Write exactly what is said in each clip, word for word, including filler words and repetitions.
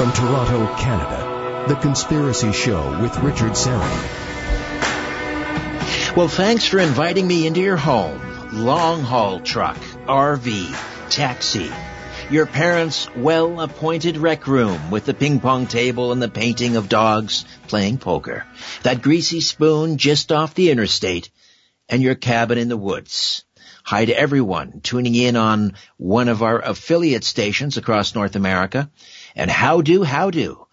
From Toronto, Canada, The Conspiracy Show with Richard Syrett. Well, thanks for inviting me into your home. Long-haul truck, R V, taxi. Your parents' well-appointed rec room with the ping-pong table and the painting of dogs playing poker. That greasy spoon just off the interstate. And your cabin in the woods. Hi to everyone tuning in on one of our affiliate stations across North America. And how do, how do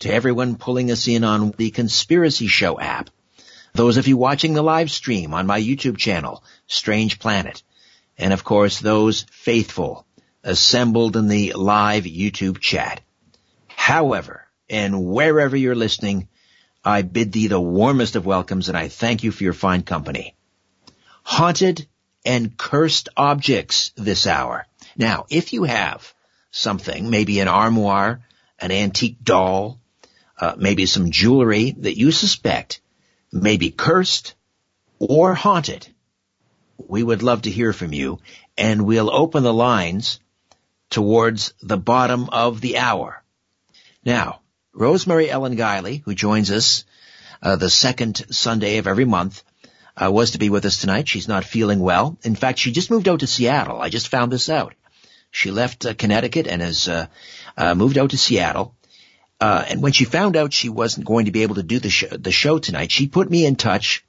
to everyone pulling us in on the Conspiracy Show app. Those of you watching the live stream on my YouTube channel, Strange Planet. And, of course, those faithful assembled in the live YouTube chat. However, and wherever you're listening, I bid thee the warmest of welcomes, and I thank you for your fine company. Haunted and cursed objects this hour. Now, if you have something, maybe an armoire, an antique doll, uh, maybe some jewelry that you suspect may be cursed or haunted, we would love to hear from you, and we'll open the lines towards the bottom of the hour. Now, Rosemary Ellen Guiley, who joins us uh, the second Sunday of every month, Uh, was to be with us tonight. She's not feeling well. In fact, she just moved out to Seattle. I just found this out. She left uh, Connecticut and has uh, uh, moved out to Seattle. Uh, and when she found out she wasn't going to be able to do the, sh- the show tonight, she put me in touch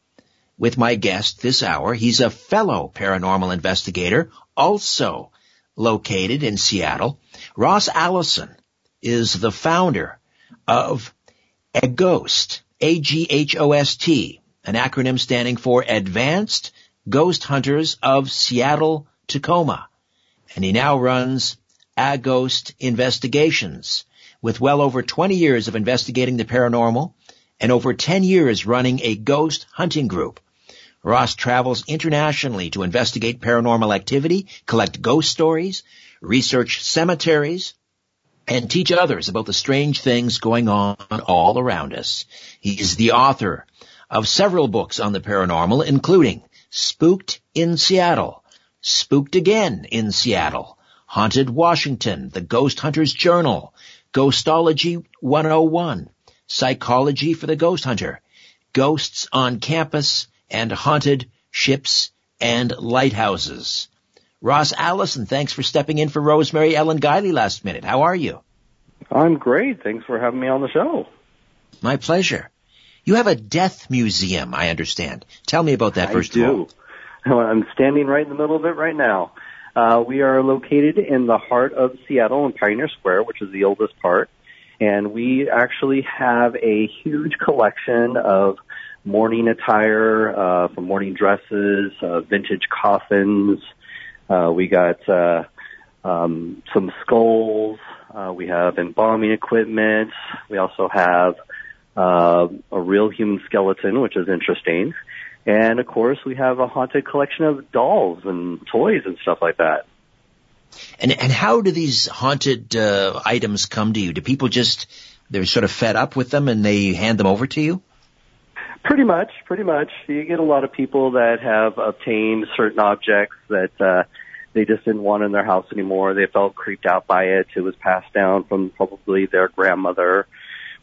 with my guest this hour. He's a fellow paranormal investigator, also located in Seattle. Ross Allison is the founder of AGHOST, A G H O S T, an acronym standing for Advanced Ghost Hunters of Seattle, Tacoma. And he now runs AGHOST Investigations, with well over twenty years of investigating the paranormal and over ten years running a ghost hunting group. Ross travels internationally to investigate paranormal activity, collect ghost stories, research cemeteries, and teach others about the strange things going on all around us. He is the author of several books on the paranormal, including Spooked in Seattle, Spooked Again in Seattle, Haunted Washington, The Ghost Hunter's Journal, Ghostology one oh one, Psychology for the Ghost Hunter, Ghosts on Campus, and Haunted Ships and Lighthouses. Ross Allison, thanks for stepping in for Rosemary Ellen Guiley last minute. How are you? I'm great. Thanks for having me on the show. My pleasure. You have a death museum, I understand. Tell me about that first of all. I do. I'm standing right in the middle of it right now. Uh, we are located in the heart of Seattle in Pioneer Square, which is the oldest part. And we actually have a huge collection of mourning attire, uh, from mourning dresses, uh, vintage coffins. Uh, we got uh, um, some skulls. Uh, we have embalming equipment. We also have Uh, a real human skeleton, which is interesting. And, of course, we have a haunted collection of dolls and toys and stuff like that. And and how do these haunted uh, items come to you? Do people just, they're sort of fed up with them and they hand them over to you? Pretty much, pretty much. You get a lot of people that have obtained certain objects that uh, they just didn't want in their house anymore. They felt creeped out by it. It was passed down from probably their grandmother.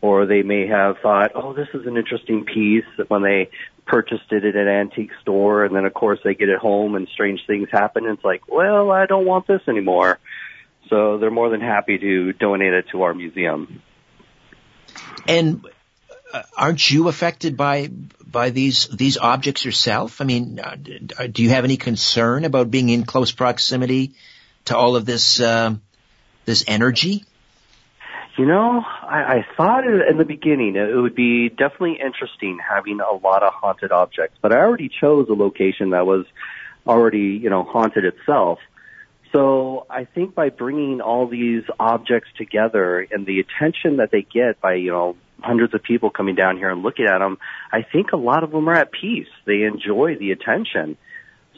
Or they may have thought, oh, this is an interesting piece when they purchased it at an antique store. And then, of course, they get it home and strange things happen. And it's like, well, I don't want this anymore. So they're more than happy to donate it to our museum. And aren't you affected by by these these objects yourself? I mean, do you have any concern about being in close proximity to all of this uh, this energy? You know, I, I thought in the beginning it would be definitely interesting having a lot of haunted objects, but I already chose a location that was already, you know, haunted itself. So I think by bringing all these objects together and the attention that they get by, you know, hundreds of people coming down here and looking at them, I think a lot of them are at peace. They enjoy the attention.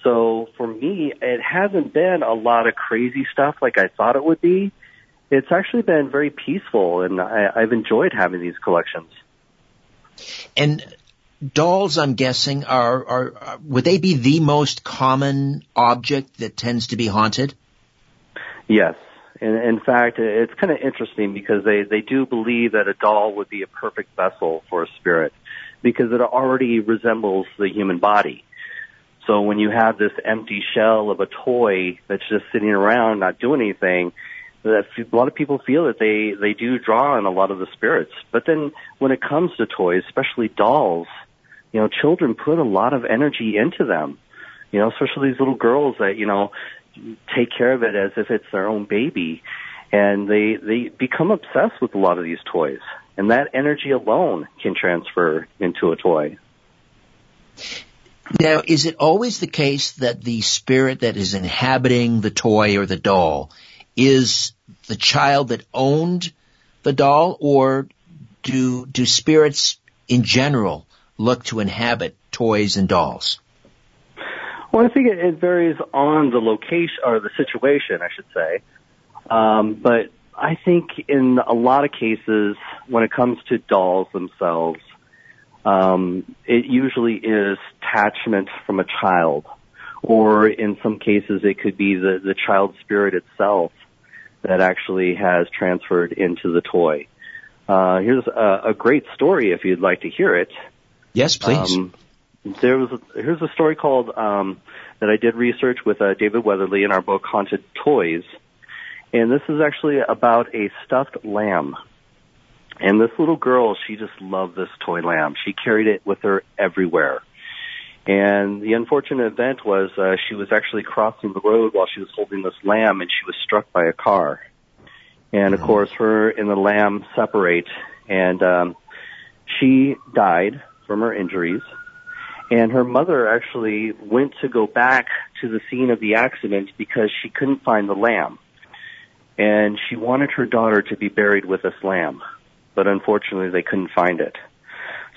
So for me, it hasn't been a lot of crazy stuff like I thought it would be. It's actually been very peaceful, and I, I've enjoyed having these collections. And dolls, I'm guessing, are, are, are would they be the most common object that tends to be haunted? Yes, And in fact, it's kind of interesting because they, they do believe that a doll would be a perfect vessel for a spirit because it already resembles the human body. So when you have this empty shell of a toy that's just sitting around not doing anything, that a lot of people feel that they, they do draw on a lot of the spirits. But then when it comes to toys, especially dolls, you know, children put a lot of energy into them, you know, especially these little girls that, you know, take care of it as if it's their own baby, and they they become obsessed with a lot of these toys, and that energy alone can transfer into a toy. Now, is it always the case that the spirit that is inhabiting the toy or the doll is the child that owned the doll, or do do spirits in general look to inhabit toys and dolls? Well, I think it varies on the location, or the situation, I should say. Um, but I think in a lot of cases, when it comes to dolls themselves, um, it usually is attachment from a child. Or in some cases, it could be the, the child spirit itself that actually has transferred into the toy. Uh, here's a, a great story if you'd like to hear it. Yes, please. Um, There was a, here's a story called um, that I did research with uh, David Weatherly in our book Haunted Toys, and this is actually about a stuffed lamb. And this little girl, she just loved this toy lamb. She carried it with her everywhere. And the unfortunate event was uh, she was actually crossing the road while she was holding this lamb, and she was struck by a car. And of course, her and the lamb separate, and um, she died from her injuries. And her mother actually went to go back to the scene of the accident because she couldn't find the lamb. And she wanted her daughter to be buried with this lamb. But unfortunately, they couldn't find it.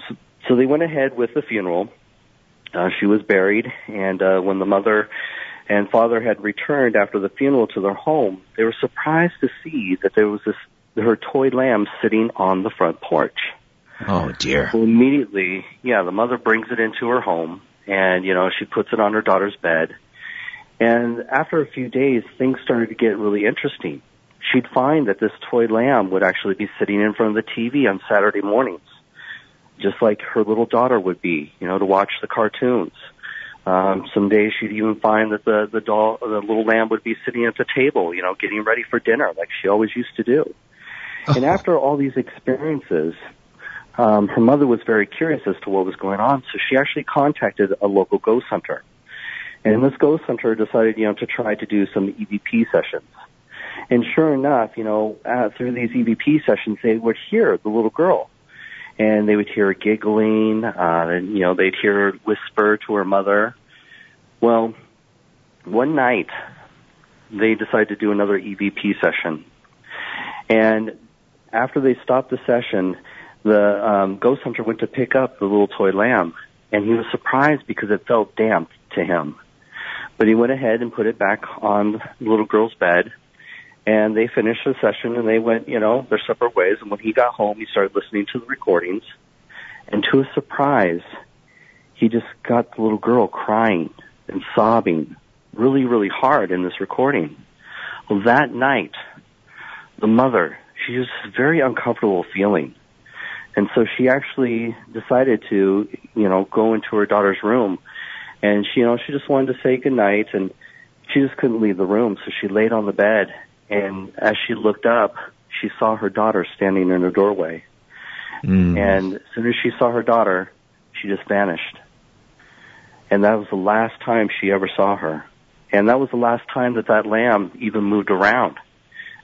So, so they went ahead with the funeral. Uh, she was buried. And uh, when the mother and father had returned after the funeral to their home, they were surprised to see that there was this, her toy lamb sitting on the front porch. Oh, dear. So immediately, yeah, the mother brings it into her home, and, you know, she puts it on her daughter's bed. And after a few days, things started to get really interesting. She'd find that this toy lamb would actually be sitting in front of the T V on Saturday mornings, just like her little daughter would be, you know, to watch the cartoons. Um, some days she'd even find that the, the, doll, the little lamb would be sitting at the table, you know, getting ready for dinner like she always used to do. Oh. And after all these experiences, Um, her mother was very curious as to what was going on, so she actually contacted a local ghost hunter. And this ghost hunter decided, you know, to try to do some E V P sessions. And sure enough, you know, uh, through these E V P sessions, they would hear the little girl. And they would hear her giggling, uh, and, you know, they'd hear her whisper to her mother. Well, one night, they decided to do another E V P session. And after they stopped the session, the um, ghost hunter went to pick up the little toy lamb, and he was surprised because it felt damp to him. But he went ahead and put it back on the little girl's bed, and they finished the session, and they went, you know, their separate ways. And when he got home, he started listening to the recordings, and to his surprise, he just got the little girl crying and sobbing really, really hard in this recording. Well, that night, the mother, she was a very uncomfortable feeling. And so she actually decided to, you know, go into her daughter's room. And, she, you know, she just wanted to say goodnight, and she just couldn't leave the room. So she laid on the bed, and as she looked up, she saw her daughter standing in her doorway. Mm. And as soon as she saw her daughter, she just vanished. And that was the last time she ever saw her. And that was the last time that that lamb even moved around.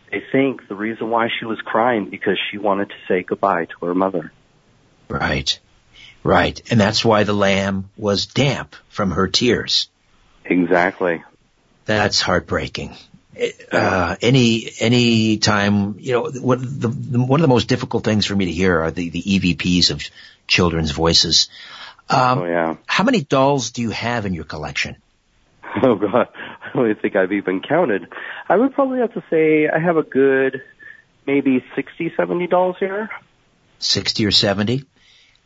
They think the reason why she was crying because she wanted to say goodbye to her mother. Right, right. And that's why the lamb was damp from her tears. Exactly. That's heartbreaking. Uh, any any time, you know, what the, the, one of the most difficult things for me to hear are the, the E V Ps of children's voices. Um, oh, yeah. How many dolls do you have in your collection? Oh, God, I don't even think I've even counted. I would probably have to say I have a good maybe sixty, seventy dolls here. sixty or seventy?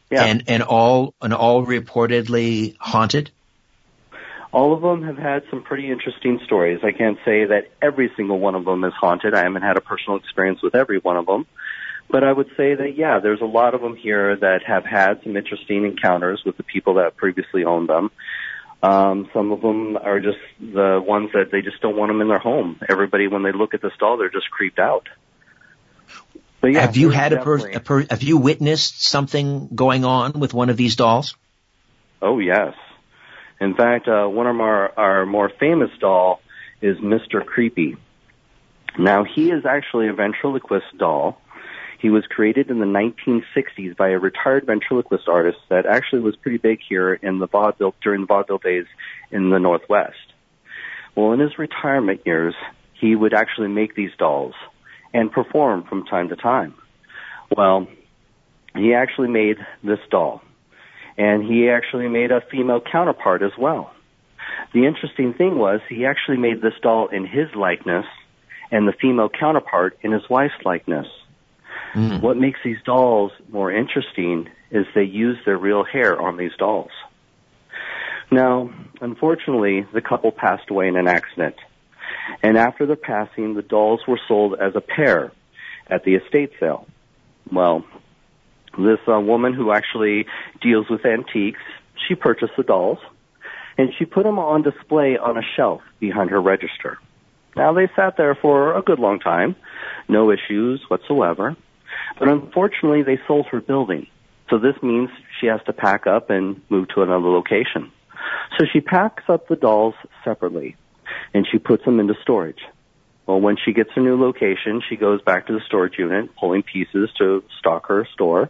Yeah. And, and all, and all reportedly haunted? All of them have had some pretty interesting stories. I can't say that every single one of them is haunted. I haven't had a personal experience with every one of them. But I would say that, yeah, there's a lot of them here that have had some interesting encounters with the people that previously owned them. Um, some of them are just the ones that they just don't want them in their home. Everybody, when they look at this doll, they're just creeped out. But yeah, have you had a, per- a per- have you witnessed something going on with one of these dolls? Oh, yes. In fact, uh, one of our, our more famous doll is Mister Creepy. Now, he is actually a ventriloquist doll. He was created in the nineteen sixties by a retired ventriloquist artist that actually was pretty big here in the vaudeville, during the vaudeville days in the Northwest. Well, in his retirement years, he would actually make these dolls and perform from time to time. Well, he actually made this doll, and he actually made a female counterpart as well. The interesting thing was he actually made this doll in his likeness and the female counterpart in his wife's likeness. Mm. What makes these dolls more interesting is they use their real hair on these dolls. Now, unfortunately, the couple passed away in an accident. And after their passing, the dolls were sold as a pair at the estate sale. Well, this uh, woman who actually deals with antiques, she purchased the dolls, and she put them on display on a shelf behind her register. Now, they sat there for a good long time, no issues whatsoever. But unfortunately, they sold her building. So this means she has to pack up and move to another location. So she packs up the dolls separately, and she puts them into storage. Well, when she gets her new location, she goes back to the storage unit, pulling pieces to stock her store,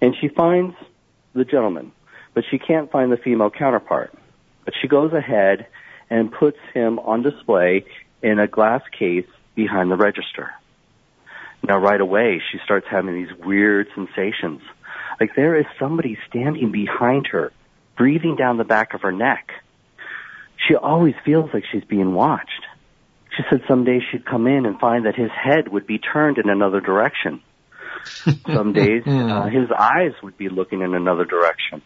and she finds the gentleman, but she can't find the female counterpart. But she goes ahead and puts him on display in a glass case behind the register. Now, right away, she starts having these weird sensations. Like there is somebody standing behind her, breathing down the back of her neck. She always feels like she's being watched. She said someday she'd come in and find that his head would be turned in another direction. Some days uh, his eyes would be looking in another direction.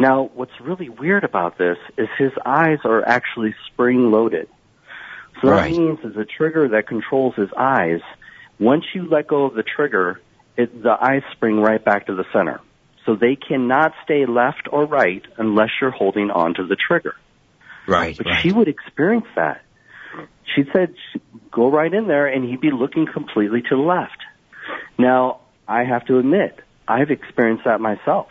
Now, what's really weird about this is his eyes are actually spring-loaded. So right. That means is a trigger that controls his eyes. Once you let go of the trigger, it, the eyes spring right back to the center. So they cannot stay left or right unless you're holding on to the trigger. Right. But right. She would experience that. She said, go right in there, and he'd be looking completely to the left. Now, I have to admit, I've experienced that myself.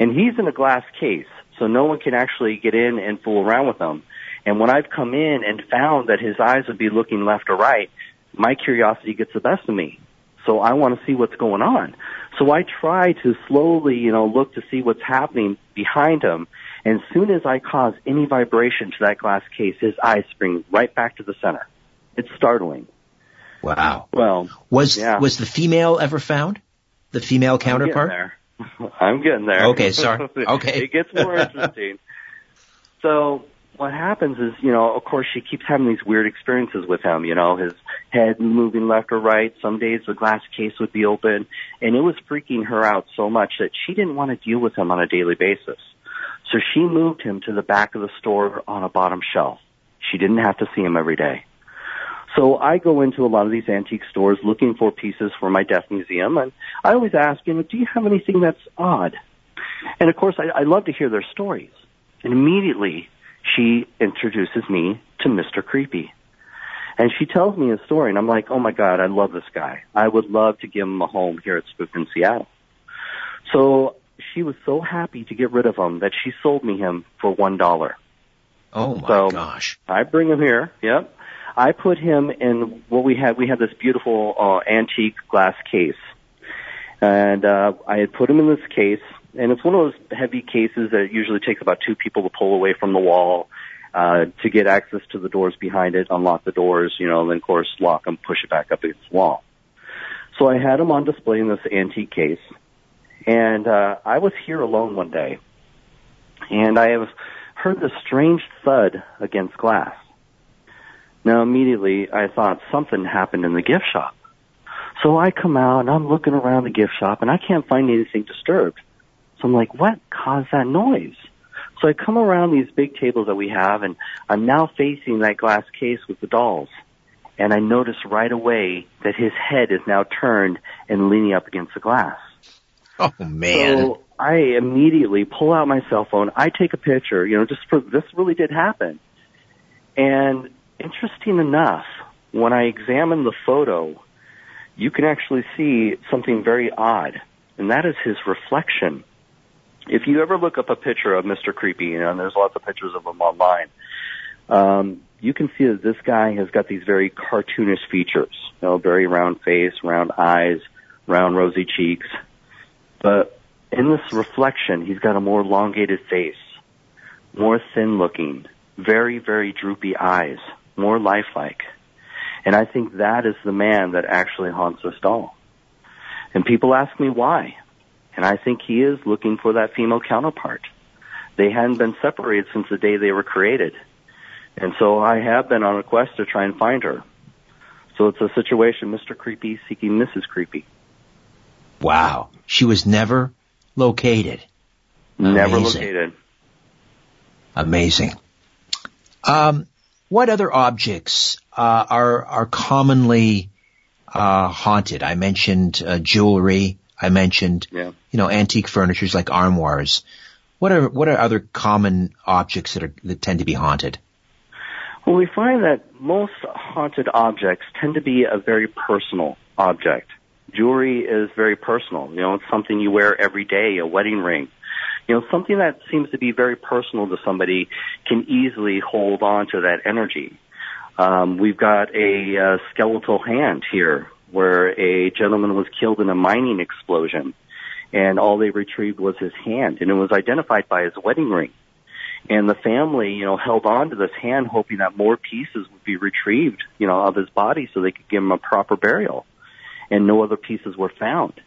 And he's in a glass case, so no one can actually get in and fool around with him. And when I've come in and found that his eyes would be looking left or right, my curiosity gets the best of me. So I want to see what's going on. So I try to slowly, you know, look to see what's happening behind him. And as soon as I cause any vibration to that glass case, his eyes spring right back to the center. It's startling. Wow. Well, was yeah. was the female ever found? The female counterpart? I'm getting there. I'm getting there. Okay, sorry. Okay. It gets more interesting. So what happens is, you know, of course, she keeps having these weird experiences with him, you know, his head moving left or right. Some days the glass case would be open, and it was freaking her out so much that she didn't want to deal with him on a daily basis. So she moved him to the back of the store on a bottom shelf. She didn't have to see him every day. So I go into a lot of these antique stores looking for pieces for my death museum, and I always ask, you know, do you have anything that's odd? And, of course, I, I love to hear their stories. And immediately she introduces me to Mister Creepy. And she tells me a story, and I'm like, oh, my God, I love this guy. I would love to give him a home here at Spooked in Seattle. So she was so happy to get rid of him that she sold me him for one dollar. Oh, my so gosh. I bring him here, yep. I put him in what we had. We had this beautiful uh, antique glass case. And uh, I had put him in this case. And it's one of those heavy cases that usually takes about two people to pull away from the wall uh, to get access to the doors behind it, unlock the doors, you know, and then, of course, lock them, push it back up against the wall. So I had him on display in this antique case. And uh, I was here alone one day. And I have heard this strange thud against glass. Now, immediately, I thought something happened in the gift shop. So I come out, and I'm looking around the gift shop, and I can't find anything disturbed. So I'm like, what caused that noise? So I come around these big tables that we have, and I'm now facing that glass case with the dolls. And I notice right away that his head is now turned and leaning up against the glass. Oh, man. So I immediately pull out my cell phone. I take a picture. You know, just for, this really did happen. And interesting enough, when I examine the photo, you can actually see something very odd, and that is his reflection. If you ever look up a picture of Mister Creepy, you know, and there's lots of pictures of him online, um, you can see that this guy has got these very cartoonish features, you know, very round face, round eyes, round rosy cheeks. But in this reflection, he's got a more elongated face, more thin-looking, very, very droopy eyes, more lifelike. And I think that is the man that actually haunts us all. And people ask me why. And I think he is looking for that female counterpart. They hadn't been separated since the day they were created. And so I have been on a quest to try and find her. So it's a situation, Mister Creepy seeking Missus Creepy. Wow. She was never located. Never Amazing. located. Amazing. Um, what other objects uh, are are commonly uh, haunted? I mentioned uh, jewelry. I mentioned, yeah. you know, antique furnitures like armoires. What are what are other common objects that are that tend to be haunted? Well, we find that most haunted objects tend to be a very personal object. Jewelry is very personal. You know, it's something you wear every day, a wedding ring. You know, something that seems to be very personal to somebody can easily hold on to that energy. Um, we've got a uh, skeletal hand here where a gentleman was killed in a mining explosion, and all they retrieved was his hand, and it was identified by his wedding ring. And the family, you know, held on to this hand hoping that more pieces would be retrieved, you know, of his body so they could give him a proper burial. And no other pieces were found.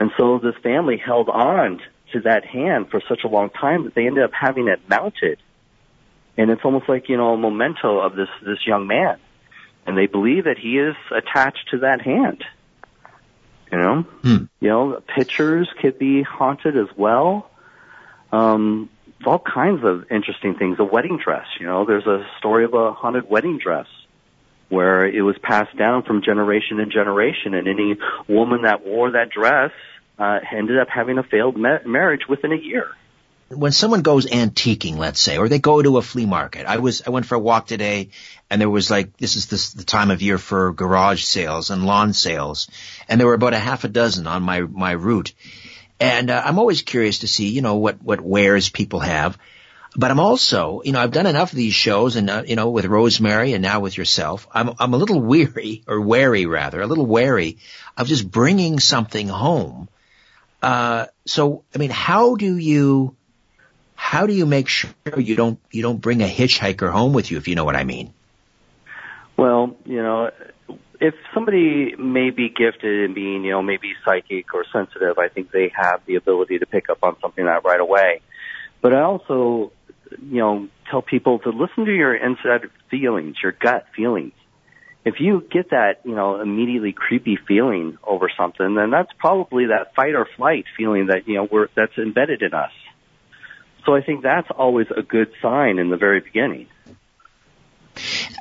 And so this family held on to that hand for such a long time that they ended up having it mounted. And it's almost like, you know, a memento of this, this young man. And they believe that he is attached to that hand. You know? Hmm. You know, pictures could be haunted as well. Um, all kinds of interesting things. A wedding dress, you know, there's a story of a haunted wedding dress where it was passed down from generation to generation, and any woman that wore that dress Uh, ended up having a failed ma- marriage within a year. When someone goes antiquing, let's say, or they go to a flea market. I was, I went for a walk today, and there was like, this is this, the time of year for garage sales and lawn sales. And there were about a half a dozen on my, my route. And uh, I'm always curious to see, you know, what, what wares people have. But I'm also, you know, I've done enough of these shows and, uh, you know, with Rosemary and now with yourself, I'm, I'm a little weary or wary rather, a little wary of just bringing something home. Uh, so, I mean, how do you, how do you make sure you don't, you don't bring a hitchhiker home with you, if you know what I mean? Well, you know, if somebody may be gifted in being, you know, maybe psychic or sensitive, I think they have the ability to pick up on something like that right away. But I also, you know, tell people to listen to your inside feelings, your gut feelings. If you get that, you know, immediately creepy feeling over something, then that's probably that fight or flight feeling that, you know, we're, that's embedded in us. So I think that's always a good sign in the very beginning.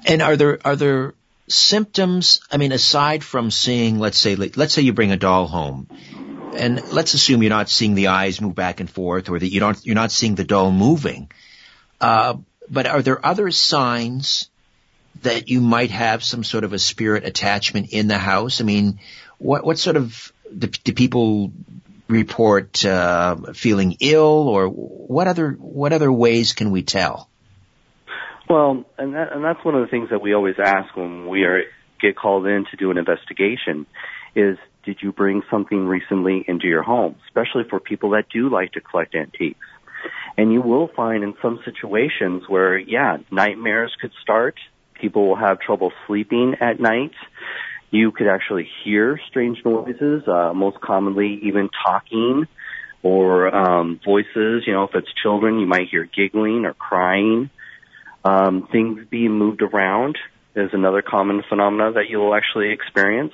And are there, are there symptoms? I mean, aside from seeing, let's say, let's say you bring a doll home, and let's assume you're not seeing the eyes move back and forth, or that you don't, you're not seeing the doll moving. Uh, but are there other signs that you might have some sort of a spirit attachment in the house? I mean, what what sort of do, do people report uh, feeling ill, or what other what other ways can we tell? Well, and that, and that's one of the things that we always ask when we are get called in to do an investigation is, did you bring something recently into your home? Especially for people that do like to collect antiques. And you will find in some situations where, yeah, nightmares could start. People will have trouble sleeping at night. You could actually hear strange noises, uh, most commonly even talking or um, voices. You know, if it's children, you might hear giggling or crying. Um, things being moved around is another common phenomena that you'll actually experience.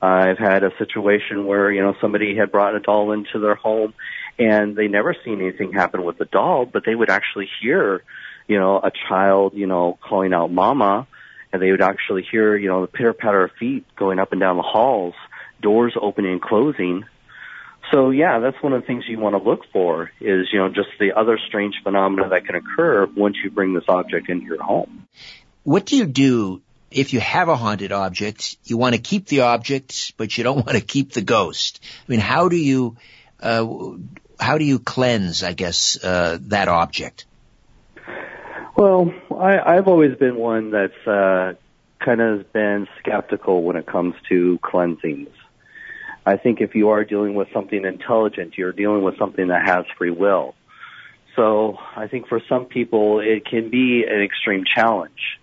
Uh, I've had a situation where, you know, somebody had brought a doll into their home And they never seen anything happen with the doll, but they would actually hear, you know, a child, you know, calling out mama, and they would actually hear, you know, the pitter-patter of feet going up and down the halls, doors opening and closing. So, yeah, that's one of the things you want to look for is, you know, just the other strange phenomena that can occur once you bring this object into your home. What do you do if you have a haunted object? You want to keep the object, but you don't want to keep the ghost. I mean, how do you... Uh, How do you cleanse, I guess, uh, that object? Well, I, I've always been one that's uh, kind of been skeptical when it comes to cleansings. I think if you are dealing with something intelligent, you're dealing with something that has free will. So I think for some people, it can be an extreme challenge.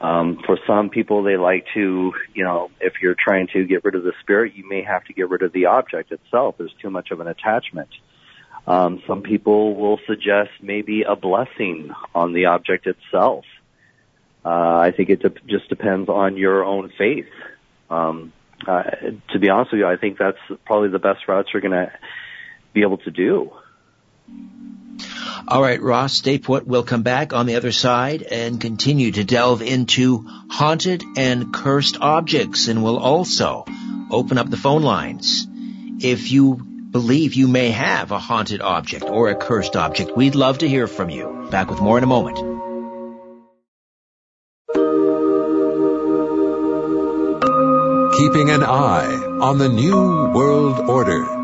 Um, for some people, they like to, you know, if you're trying to get rid of the spirit, you may have to get rid of the object itself. There's too much of an attachment. Um, some people will suggest maybe a blessing on the object itself. Uh, I think it de- just depends on your own faith. Um, uh, to be honest with you, I think that's probably the best routes you're going to be able to do. All right, Ross, stay put. We'll come back on the other side and continue to delve into haunted and cursed objects, and we'll also open up the phone lines. If you believe you may have a haunted object or a cursed object, we'd love to hear from you. Back with more in a moment. Keeping an eye on the New World Order.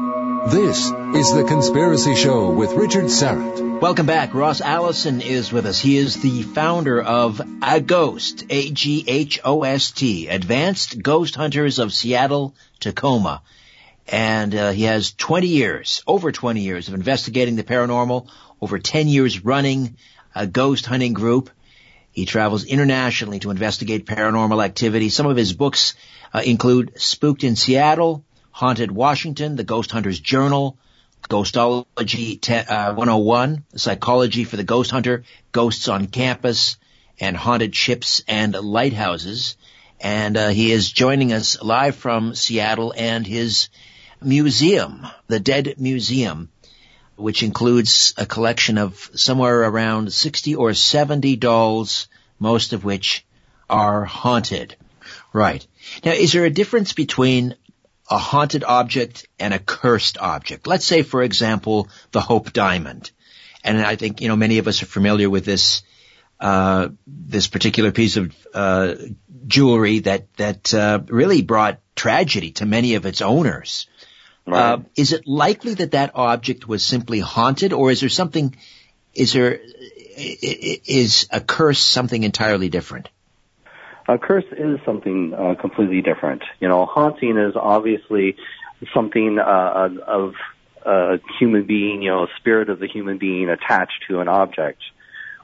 This is The Conspiracy Show with Richard Syrett. Welcome back. Ross Allison is with us. He is the founder of AGHOST, A G H O S T, Advanced Ghost Hunters of Seattle, Tacoma. And uh, he has twenty years, over twenty years of investigating the paranormal, over ten years running a ghost hunting group. He travels internationally to investigate paranormal activity. Some of his books uh, include Spooked in Seattle, Haunted Washington, The Ghost Hunter's Journal, Ghostology one oh one, Psychology for the Ghost Hunter, Ghosts on Campus, and Haunted Ships and Lighthouses. And uh, he is joining us live from Seattle and his museum, the Dead Museum, which includes a collection of somewhere around sixty or seventy dolls, most of which are haunted. Right. Now, is there a difference between a haunted object and a cursed object? Let's say, for example, the Hope Diamond. And I think, you know, many of us are familiar with this, uh, this particular piece of, uh, jewelry that, that, uh, really brought tragedy to many of its owners. Right. Uh, is it likely that that object was simply haunted, or is there something, is there, is a curse something entirely different? A curse is something uh, completely different. You know, haunting is obviously something uh, of a human being, you know, a spirit of the human being attached to an object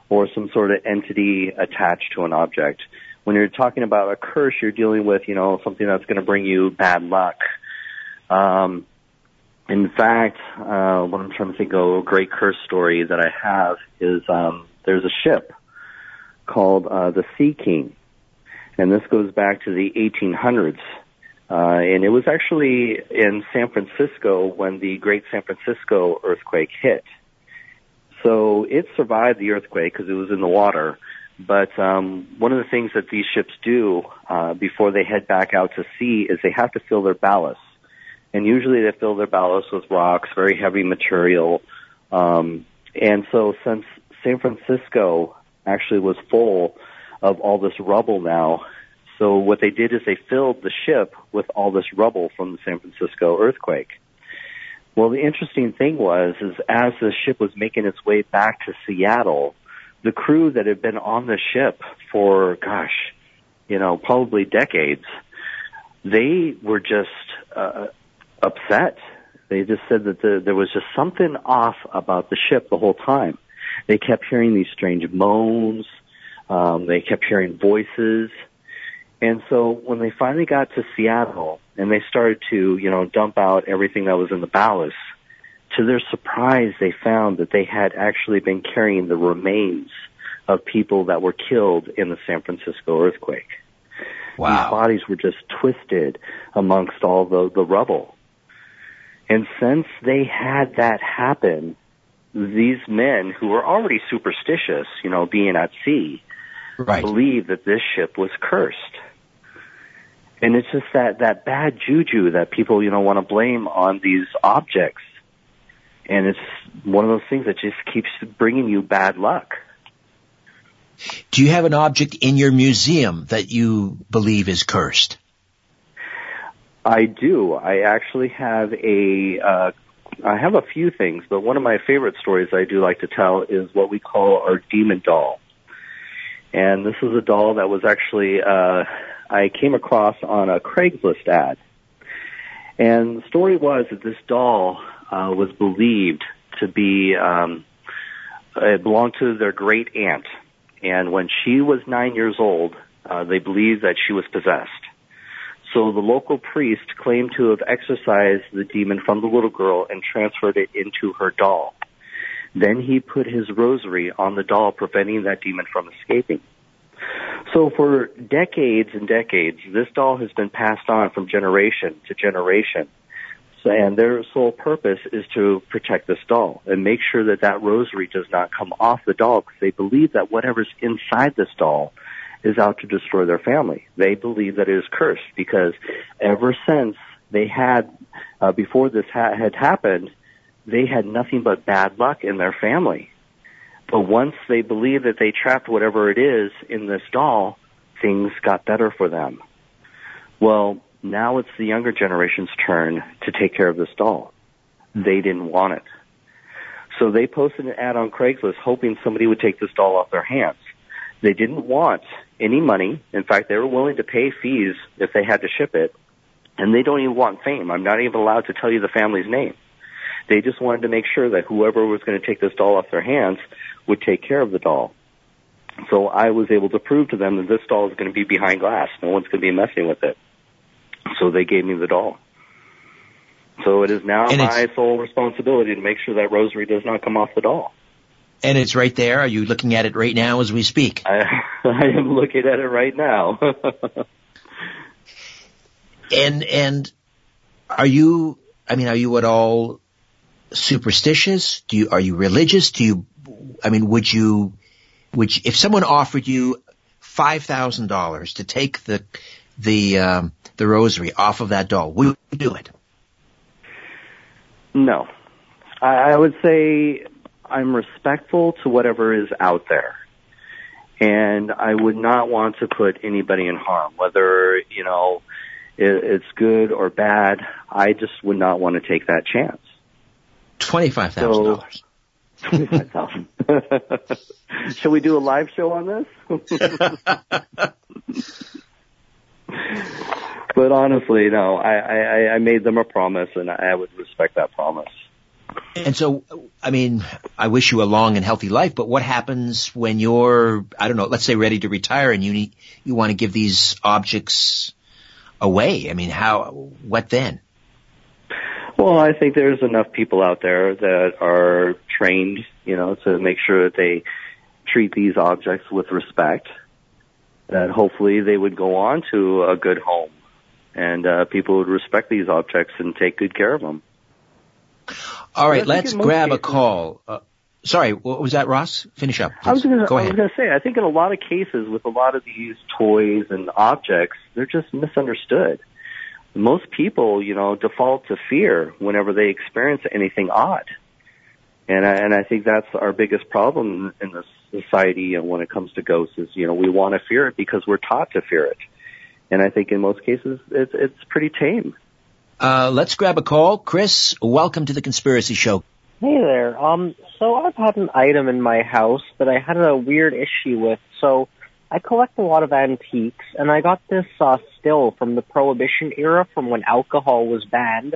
or some sort of entity attached to an object. When you're talking about a curse, you're dealing with, you know, something that's going to bring you bad luck. Um, in fact, uh, what I'm trying to think of, a great curse story that I have is um, there's a ship called uh, The Sea King. And this goes back to the eighteen hundreds. Uh, and it was actually in San Francisco when the Great San Francisco earthquake hit. So it survived the earthquake because it was in the water. But um, one of the things that these ships do uh, before they head back out to sea is they have to fill their ballast. And usually they fill their ballast with rocks, very heavy material. Um, and so since San Francisco actually was full of all this rubble now. So what they did is they filled the ship with all this rubble from the San Francisco earthquake. Well, the interesting thing was, is as the ship was making its way back to Seattle, the crew that had been on the ship for, gosh, you know, probably decades, they were just uh, upset. They just said that the, there was just something off about the ship the whole time. They kept hearing these strange moans. Um, they kept hearing voices. And so when they finally got to Seattle and they started to, you know, dump out everything that was in the ballast, to their surprise, they found that they had actually been carrying the remains of people that were killed in the San Francisco earthquake. Wow. These bodies were just twisted amongst all the, the rubble. And since they had that happen, these men who were already superstitious, you know, being at sea, right, believed that this ship was cursed. And it's just that, that bad juju that people, you know, want to blame on these objects. And it's one of those things that just keeps bringing you bad luck. Do you have an object in your museum that you believe is cursed? I do. I actually have a, uh, I have a few things, but one of my favorite stories I do like to tell is what we call our demon doll. And this is a doll that was actually, uh, I came across on a Craigslist ad. And the story was that this doll, uh, was believed to be, um, it belonged to their great aunt. And when she was nine years old, uh, they believed that she was possessed. So the local priest claimed to have exorcised the demon from the little girl and transferred it into her doll. Then he put his rosary on the doll, preventing that demon from escaping. So for decades and decades, this doll has been passed on from generation to generation. So, and their sole purpose is to protect this doll and make sure that that rosary does not come off the doll, because they believe that whatever's inside this doll is out to destroy their family. They believe that it is cursed, because ever since they had, uh, before this ha- had happened, they had nothing but bad luck in their family. But once they believed that they trapped whatever it is in this doll, things got better for them. Well, now it's the younger generation's turn to take care of this doll. They didn't want it. So they posted an ad on Craigslist hoping somebody would take this doll off their hands. They didn't want any money. In fact, they were willing to pay fees if they had to ship it. And they don't even want fame. I'm not even allowed to tell you the family's name. They just wanted to make sure that whoever was going to take this doll off their hands would take care of the doll. So I was able to prove to them that this doll is going to be behind glass. No one's going to be messing with it. So they gave me the doll. So it is now and my sole responsibility to make sure that rosary does not come off the doll. And it's right there? Are you looking at it right now as we speak? I, I am looking at it right now. and and are you, I mean, are you at all superstitious? Do you, are you religious? Do you, I mean, would you, would you, if someone offered you five thousand dollars to take the, the, um, the rosary off of that doll, would you do it? No. I, I would say I'm respectful to whatever is out there. And I would not want to put anybody in harm, whether, you know, it, it's good or bad. I just would not want to take that chance. twenty-five thousand dollars. So, twenty-five thousand dollars. Shall we do a live show on this? But honestly, no, I, I, I made them a promise, and I would respect that promise. And so, I mean, I wish you a long and healthy life, but what happens when you're, I don't know, let's say ready to retire and you need, you want to give these objects away? I mean, how, what then? Well, I think there's enough people out there that are trained, you know, to make sure that they treat these objects with respect, that hopefully they would go on to a good home and uh, people would respect these objects and take good care of them. All right, let's grab cases, a call. Uh, sorry, what was that, Ross? Finish up. Please. I was going to say, I think in a lot of cases with a lot of these toys and objects, they're just misunderstood. Most people, you know, default to fear whenever they experience anything odd. And I, and I think that's our biggest problem in this society when it comes to ghosts is, you know, we want to fear it because we're taught to fear it. And I think in most cases, it's, it's pretty tame. Uh, let's grab a call. Chris, welcome to The Conspiracy Show. Hey there. Um, so I've had an item in my house that I had a weird issue with. So I collect a lot of antiques, and I got this uh, still from the Prohibition era, from when alcohol was banned.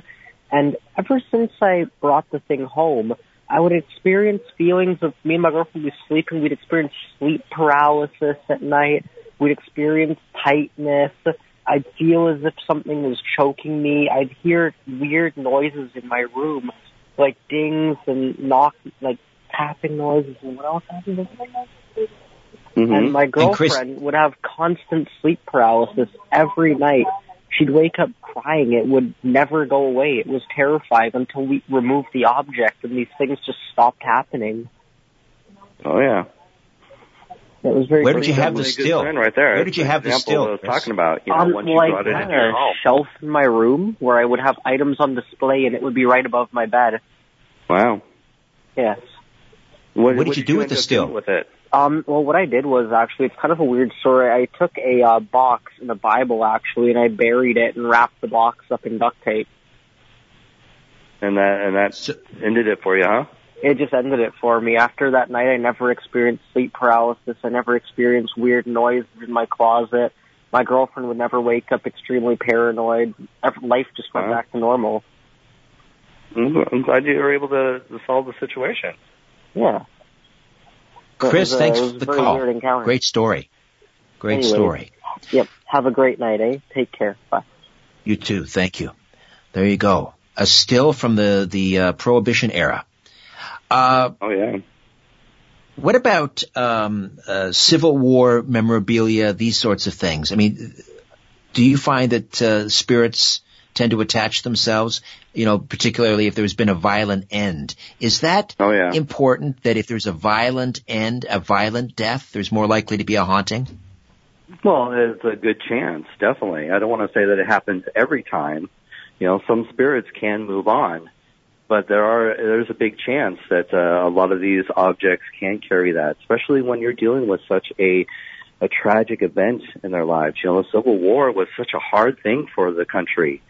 And ever since I brought the thing home, I would experience feelings of me and my girlfriend would be sleeping. We'd experience sleep paralysis at night. We'd experience tightness. I'd feel as if something was choking me. I'd hear weird noises in my room, like dings and knock, like tapping noises and what else happened? Mm-hmm. And my girlfriend and Chris- would have constant sleep paralysis every night. She'd wake up crying. It would never go away. It was terrifying until we removed the object, and these things just stopped happening. Oh, yeah. It was very Where did you have the still? Right there. Where did you have the still? I was talking about, you know, um, once you like brought it in your home. Shelf in my room where I would have items on display, and it would be right above my bed. Wow. Yes. What, what did, did you do with the still? With it? Um, well, what I did was, actually, it's kind of a weird story. I took a uh, box and a Bible, actually, and I buried it and wrapped the box up in duct tape. And that and that so, ended it for you, huh? It just ended it for me. After that night, I never experienced sleep paralysis. I never experienced weird noises in my closet. My girlfriend would never wake up extremely paranoid. Life just went wow. back to normal. I'm glad you were able to, to solve the situation. Yeah. Chris, a, thanks for the call. Great story. Great anyway, story. Yep. Have a great night, eh? Take care. Bye. You too. Thank you. There you go. A still from the, the uh, Prohibition era. Uh, oh, yeah. What about um, uh, Civil War memorabilia, these sorts of things? I mean, do you find that uh, spirits tend to attach themselves, you know, particularly if there's been a violent end? Is that oh, yeah. important, that if there's a violent end, a violent death, there's more likely to be a haunting? Well, it's a good chance, definitely. I don't want to say that it happens every time. You know, some spirits can move on, but there are there's a big chance that uh, a lot of these objects can carry that, especially when you're dealing with such a a tragic event in their lives. You know, the Civil War was such a hard thing for the country.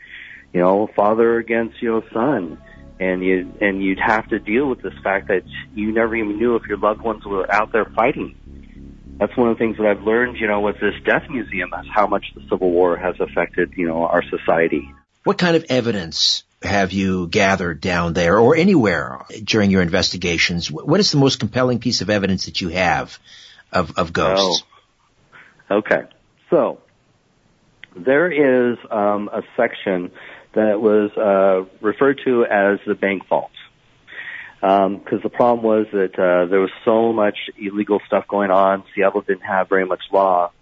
You know, father against, you know, son. And, you, and you'd have to deal with this fact that you never even knew if your loved ones were out there fighting. That's one of the things that I've learned, you know, with this death museum, is how much the Civil War has affected, you know, our society. What kind of evidence have you gathered down there or anywhere during your investigations? What is the most compelling piece of evidence that you have of, of ghosts? Oh. Okay. So there is um, a section that was uh, referred to as the bank vault, because um, the problem was that uh, there was so much illegal stuff going on. Seattle didn't have very much law.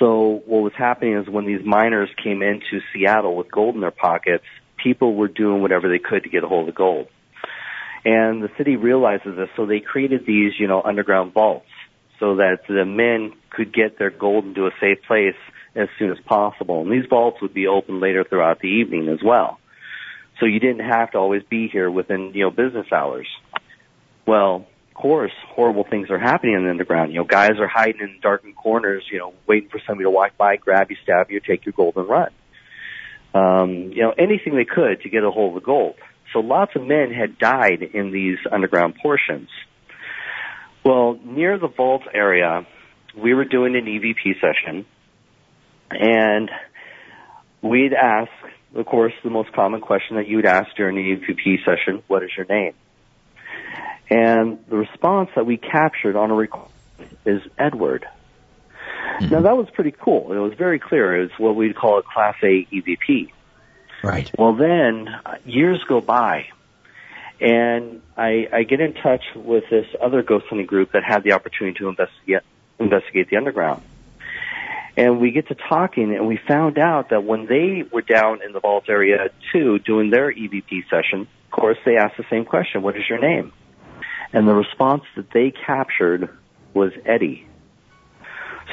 So what was happening is when these miners came into Seattle with gold in their pockets, people were doing whatever they could to get a hold of gold. And the city realizes this, so they created these, you know, underground vaults so that the men could get their gold into a safe place as soon as possible. And these vaults would be open later throughout the evening as well. So you didn't have to always be here within, you know, business hours. Well, of course, horrible things are happening in the underground. You know, guys are hiding in darkened corners, you know, waiting for somebody to walk by, grab you, stab you, take your gold and run. Um, you know, anything they could to get a hold of the gold. So lots of men had died in these underground portions. Well, near the vault area, we were doing an E V P session, and we'd ask, of course, the most common question that you'd ask during the E V P session, what is your name? And the response that we captured on a record is Edward. Mm-hmm. Now, that was pretty cool. It was very clear. It was what we'd call a Class A E V P. Right. Well, then years go by, and I, I get in touch with this other ghost hunting group that had the opportunity to investigate, investigate the underground. And we get to talking, and we found out that when they were down in the vault area, too, doing their E V P session, of course, they asked the same question, what is your name? And the response that they captured was Eddie.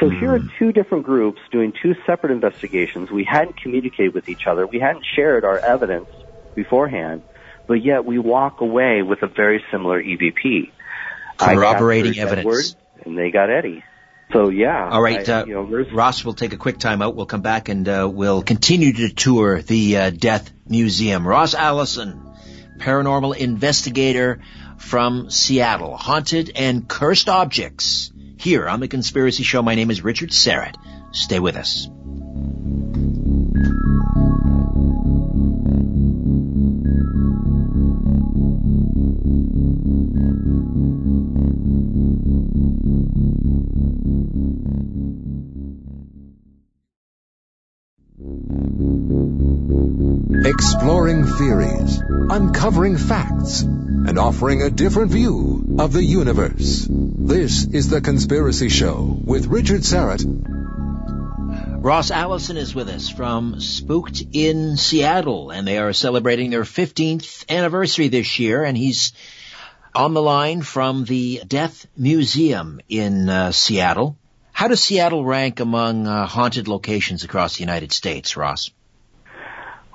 So mm. here are two different groups doing two separate investigations. We hadn't communicated with each other. We hadn't shared our evidence beforehand, but yet we walk away with a very similar E V P. Corroborating evidence. Edward, and they got Eddie. So, yeah. All right, I, uh, you know, Ross, we'll take a quick time out. We'll come back and uh, we'll continue to tour the uh, Death Museum. Ross Allison, paranormal investigator from Seattle. Haunted and cursed objects here on The Conspiracy Show. My name is Richard Syrett. Stay with us. Exploring theories, uncovering facts, and offering a different view of the universe. This is The Conspiracy Show with Richard Syrett. Ross Allison is with us from Spooked in Seattle, and they are celebrating their fifteenth anniversary this year, and he's on the line from the Death Museum in uh, Seattle. How does Seattle rank among uh, haunted locations across the United States, Ross?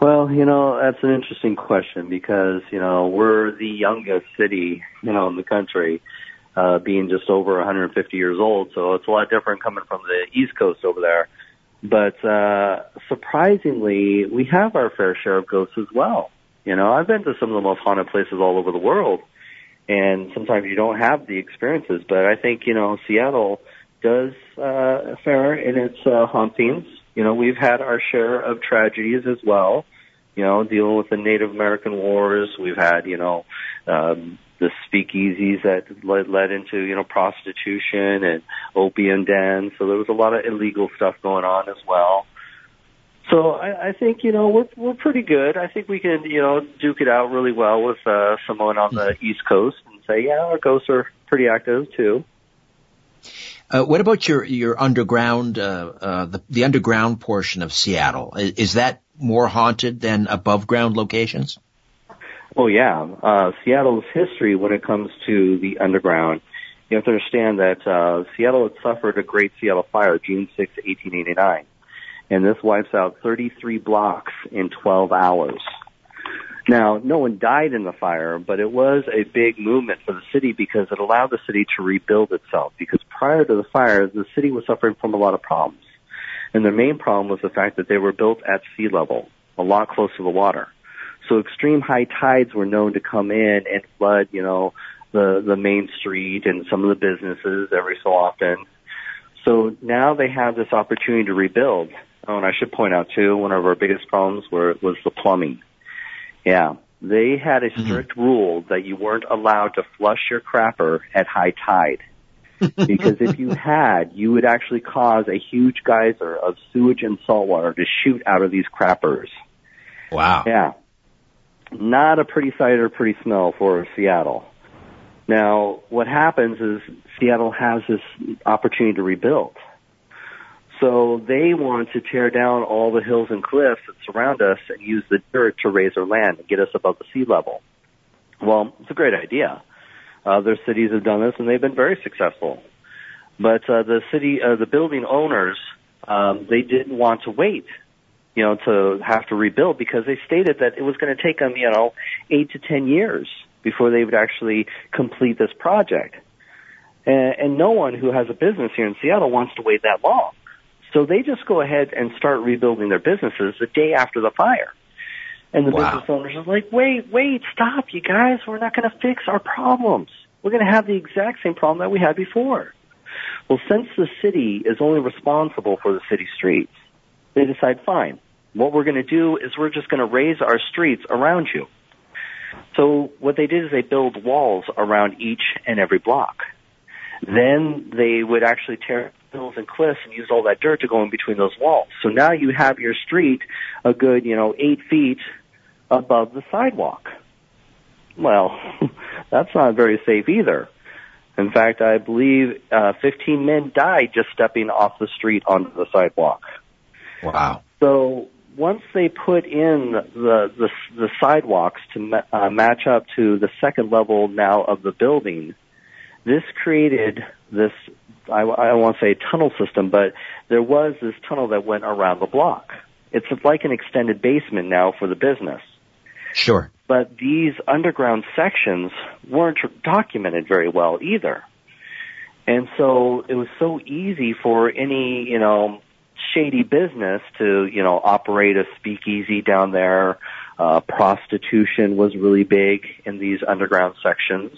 Well, you know, that's an interesting question because, you know, we're the youngest city, you know, in the country, uh, being just over one hundred fifty years old. So it's a lot different coming from the East Coast over there. But, uh, surprisingly, we have our fair share of ghosts as well. You know, I've been to some of the most haunted places all over the world, and sometimes you don't have the experiences. But I think, you know, Seattle does, uh, fare in its, uh, hauntings. You know, we've had our share of tragedies as well. You know, dealing with the Native American wars. We've had, you know, um, the speakeasies that led, led into, you know, prostitution and opium dens. So there was a lot of illegal stuff going on as well. So I, I think, you know, we're, we're pretty good. I think we can, you know, duke it out really well with uh, someone on the East Coast and say, yeah, our ghosts are pretty active too. Uh, what about your, your underground, uh, uh, the, the underground portion of Seattle? Is, is that more haunted than above ground locations? Oh, yeah. Uh, Seattle's history when it comes to the underground, you have to understand that uh, Seattle had suffered a great Seattle fire, June sixth, eighteen eighty-nine. And this wipes out thirty-three blocks in twelve hours. Now, no one died in the fire, but it was a big movement for the city because it allowed the city to rebuild itself. Because prior to the fire, the city was suffering from a lot of problems. And the main problem was the fact that they were built at sea level, a lot close to the water. So extreme high tides were known to come in and flood, you know, the, the main street and some of the businesses every so often. So now they have this opportunity to rebuild. Oh, and I should point out, too, one of our biggest problems were, was the plumbing. Yeah, they had a strict mm-hmm. rule that you weren't allowed to flush your crapper at high tide. Because if you had, you would actually cause a huge geyser of sewage and salt water to shoot out of these crappers. Wow. Yeah. Not a pretty sight or pretty smell for Seattle. Now, what happens is Seattle has this opportunity to rebuild. So they want to tear down all the hills and cliffs that surround us and use the dirt to raise our land and get us above the sea level. Well, it's a great idea. Other cities have done this, and they've been very successful. But uh, the city, uh, the building owners, um, they didn't want to wait, you know, to have to rebuild because they stated that it was going to take them, you know, eight to ten years before they would actually complete this project. And, and no one who has a business here in Seattle wants to wait that long. So they just go ahead and start rebuilding their businesses the day after the fire. And the wow. business owners are like, wait, wait, stop, you guys. We're not going to fix our problems. We're going to have the exact same problem that we had before. Well, since the city is only responsible for the city streets, they decide, fine, what we're going to do is we're just going to raise our streets around you. So what they did is they build walls around each and every block. Then they would actually tear hills and cliffs and use all that dirt to go in between those walls. So now you have your street a good, you know, eight feet above the sidewalk. Well, that's not very safe either. In fact, I believe uh, fifteen men died just stepping off the street onto the sidewalk. Wow. So once they put in the the, the sidewalks to ma- uh, match up to the second level now of the building, this created this, I, I won't say tunnel system, but there was this tunnel that went around the block. It's like an extended basement now for the business. Sure. But these underground sections weren't documented very well either. And so it was so easy for any, you know, shady business to, you know, operate a speakeasy down there. Uh, prostitution was really big in these underground sections.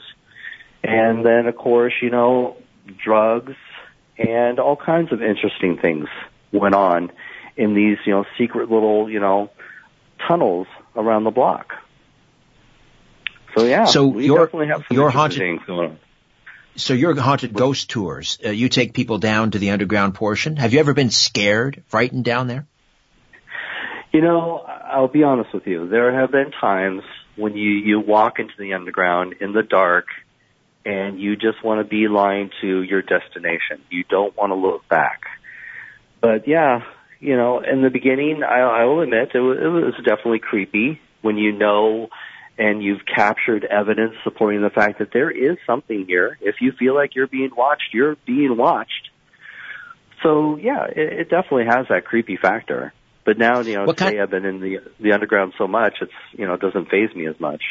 And then, of course, you know, drugs and all kinds of interesting things went on in these, you know, secret little, you know, tunnels around the block. So, yeah, so we your, definitely have some your haunted, things going on. So your haunted ghost tours, uh, you take people down to the underground portion. Have you ever been scared, frightened down there? You know, I'll be honest with you. There have been times when you, you walk into the underground in the dark and you just want to beeline to your destination. You don't want to look back. But, yeah, you know, in the beginning, I, I will admit, it was, it was definitely creepy when you know and you've captured evidence supporting the fact that there is something here. If you feel like you're being watched, you're being watched. So, yeah, it, it definitely has that creepy factor. But now, you know, today I've been in the the underground so much, it's, you know, it doesn't faze me as much.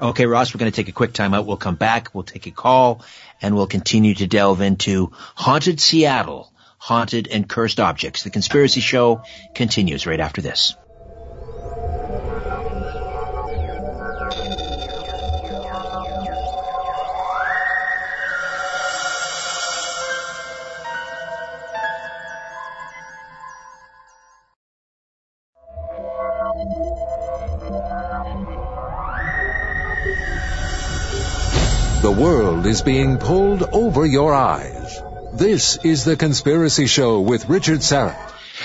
Okay, Ross, we're going to take a quick timeout. We'll come back, we'll take a call, and we'll continue to delve into Haunted Seattle, Haunted and Cursed Objects. The Conspiracy Show continues right after this. The world is being pulled over your eyes. This is The Conspiracy Show with Richard Syrett.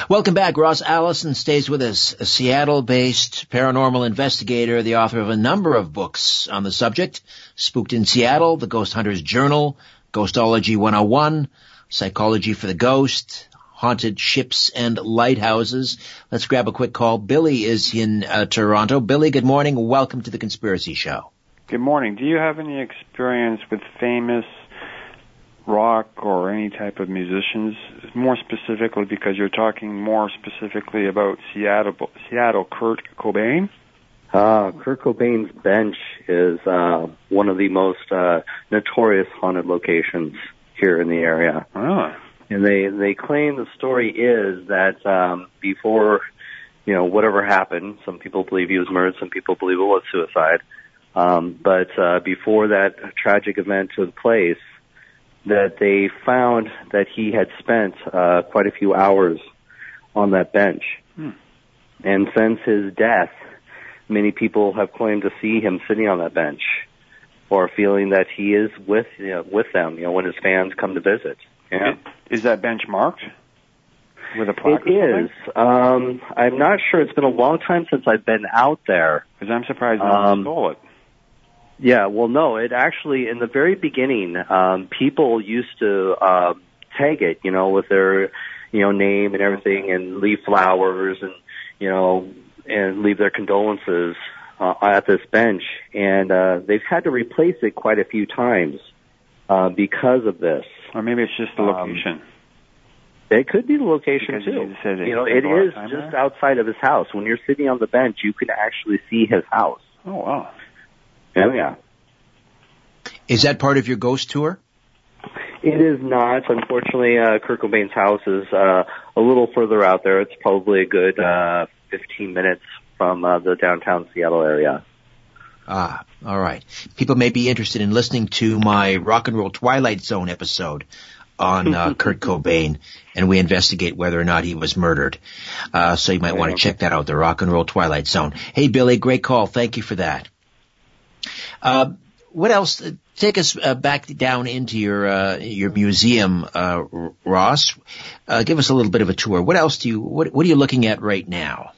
Welcome back. Ross Allison stays with us, a Seattle-based paranormal investigator, the author of a number of books on the subject, Spooked in Seattle, The Ghost Hunter's Journal, Ghostology one oh one, Psychology for the Ghost, Haunted Ships and Lighthouses. Let's grab a quick call. Billy is in uh, Toronto. Billy, good morning. Welcome to The Conspiracy Show. Good morning. Do you have any experience with famous rock or any type of musicians, more specifically because you're talking more specifically about Seattle, Seattle Kurt Cobain? Uh, Kurt Cobain's bench is uh, one of the most uh, notorious haunted locations here in the area. Really? And they, they claim the story is that um, before, you know, whatever happened, some people believe he was murdered, some people believe it was suicide. Um, but uh, before that tragic event took place, that they found that he had spent uh, quite a few hours on that bench. Hmm. And since his death, many people have claimed to see him sitting on that bench or feeling that he is with, you know, with them, you know, when his fans come to visit. You know? Is that bench marked with a plaque? It is. Um, I'm not sure. It's been a long time since I've been out there. Because I'm surprised no one um, stole it. Yeah, well, no, it actually, in the very beginning, um, people used to uh, tag it, you know, with their, you know, name and everything and leave flowers and, you know, and leave their condolences uh, at this bench. And uh, they've had to replace it quite a few times uh, because of this. Or maybe it's just the location. Um, it could be the location, because too. It you know, it is just there? Outside of his house. When you're sitting on the bench, you can actually see his house. Oh, wow. Oh, yeah. Is that part of your ghost tour? It is not. Unfortunately, uh, Kurt Cobain's house is uh, a little further out there. It's probably a good uh, fifteen minutes from uh, the downtown Seattle area. Ah, all right. People may be interested in listening to my Rock and Roll Twilight Zone episode on uh, Kurt Cobain, and we investigate whether or not he was murdered. Uh, so you might want to check that out, the Rock and Roll Twilight Zone. Hey, Billy, great call. Thank you for that. Uh, what else? Take us uh, back down into your uh, your museum, uh, Ross. Uh, give us a little bit of a tour. What else do you? What, what are you looking at right now?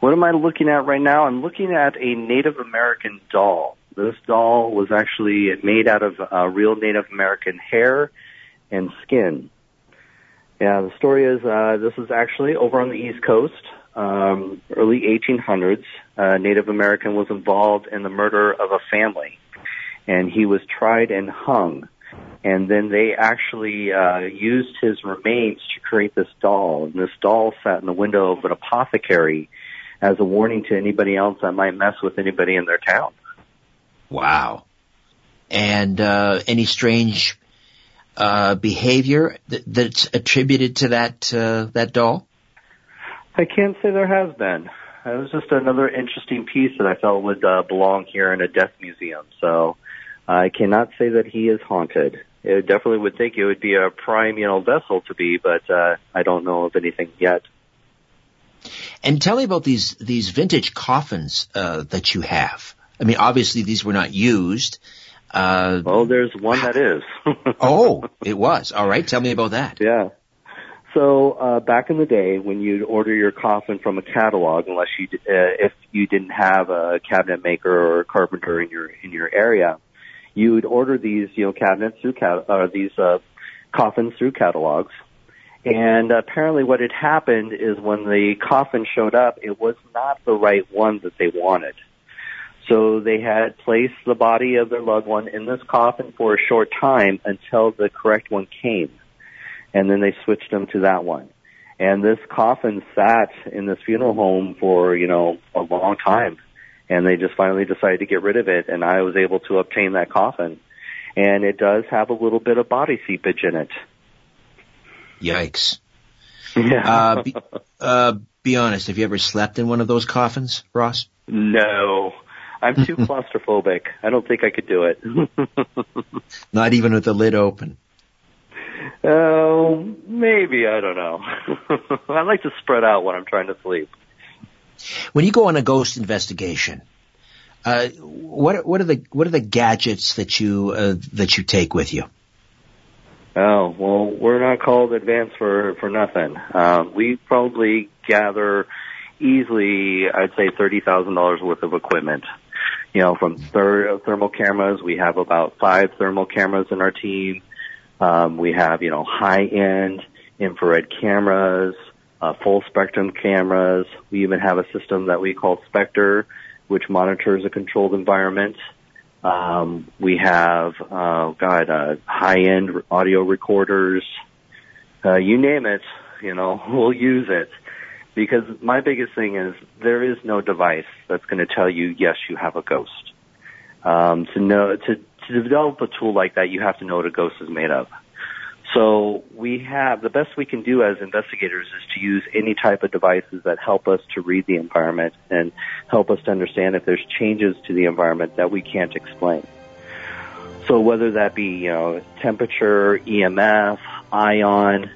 What am I looking at right now? I'm looking at a Native American doll. This doll was actually made out of uh, real Native American hair and skin. Yeah, the story is uh, this is actually over on the East Coast. Um, early eighteen hundreds, uh, Native American was involved in the murder of a family, and he was tried and hung. And then they actually uh, used his remains to create this doll. And this doll sat in the window of an apothecary as a warning to anybody else that might mess with anybody in their town. Wow. And uh, any strange uh, behavior th- that's attributed to that uh, that doll? I can't say there has been. It was just another interesting piece that I felt would uh, belong here in a death museum. So uh, I cannot say that he is haunted. It definitely would think it would be a prime, you know, vessel to be, but uh, I don't know of anything yet. And tell me about these these vintage coffins uh, that you have. I mean, obviously these were not used. Uh, well, there's one that is. Oh, it was. All right. Tell me about that. Yeah. So uh, back in the day, when you'd order your coffin from a catalog, unless you uh, if you didn't have a cabinet maker or a carpenter in your in your area, you would order these you know cabinets through cat- or these uh, coffins through catalogs, And apparently what had happened is when the coffin showed up, it was not the right one that they wanted. So they had placed the body of their loved one in this coffin for a short time until the correct one came. And then they switched them to that one. And this coffin sat in this funeral home for, you know, a long time. And they just finally decided to get rid of it. And I was able to obtain that coffin. And it does have a little bit of body seepage in it. Yikes. Yeah. uh, be, uh, be honest, have you ever slept in one of those coffins, Ross? No. I'm too claustrophobic. I don't think I could do it. Not even with the lid open? Oh, uh, maybe. I don't know. I like to spread out when I'm trying to sleep. When you go on a ghost investigation, uh, what, what are the, what are the gadgets that you, uh, that you take with you? Oh, well, we're not called advanced for, for nothing. Um, we probably gather easily, I'd say, thirty thousand dollars worth of equipment. You know, from ther- thermal cameras, we have about five thermal cameras in our team. Um, we have, you know, high-end infrared cameras, uh, full-spectrum cameras. We even have a system that we call Spectre, which monitors a controlled environment. Um, we have, uh, God, uh, high-end audio recorders. Uh, you name it, you know, we'll use it. Because my biggest thing is there is no device that's going to tell you, yes, you have a ghost. Um, to know, to, to develop a tool like that, you have to know what a ghost is made of. So we have, the best we can do as investigators is to use any type of devices that help us to read the environment and help us to understand if there's changes to the environment that we can't explain. So whether that be, you know, temperature, E M F, ion,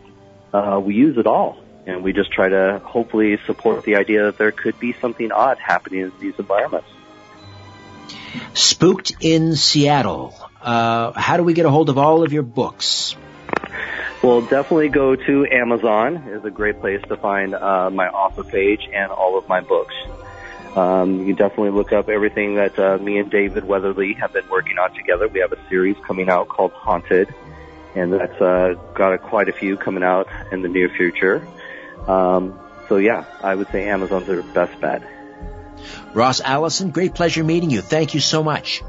uh, we use it all. And we just try to hopefully support the idea that there could be something odd happening in these environments. Spooked in Seattle. Uh, how do we get a hold of all of your books? Well, definitely go to Amazon. It's a great place to find uh, my author page and all of my books. Um, you can definitely look up everything that uh, me and David Weatherly have been working on together. We have a series coming out called Haunted, and that's uh, got a, quite a few coming out in the near future. Um, so yeah, I would say Amazon's their best bet. Ross Allison, great pleasure meeting you. Thank you so much.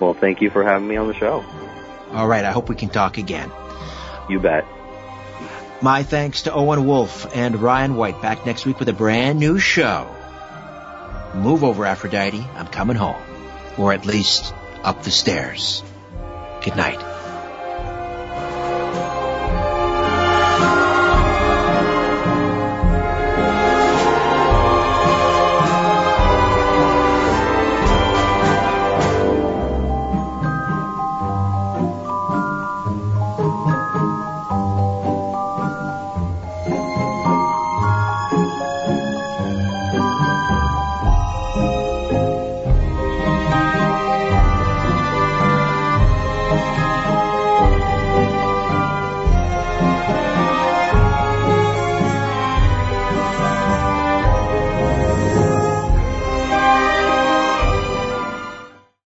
Well, thank you for having me on the show. All right. I hope we can talk again. You bet. My thanks to Owen Wolf and Ryan White. Back next week with a brand new show. Move over, Aphrodite. I'm coming home. Or at least up the stairs. Good night.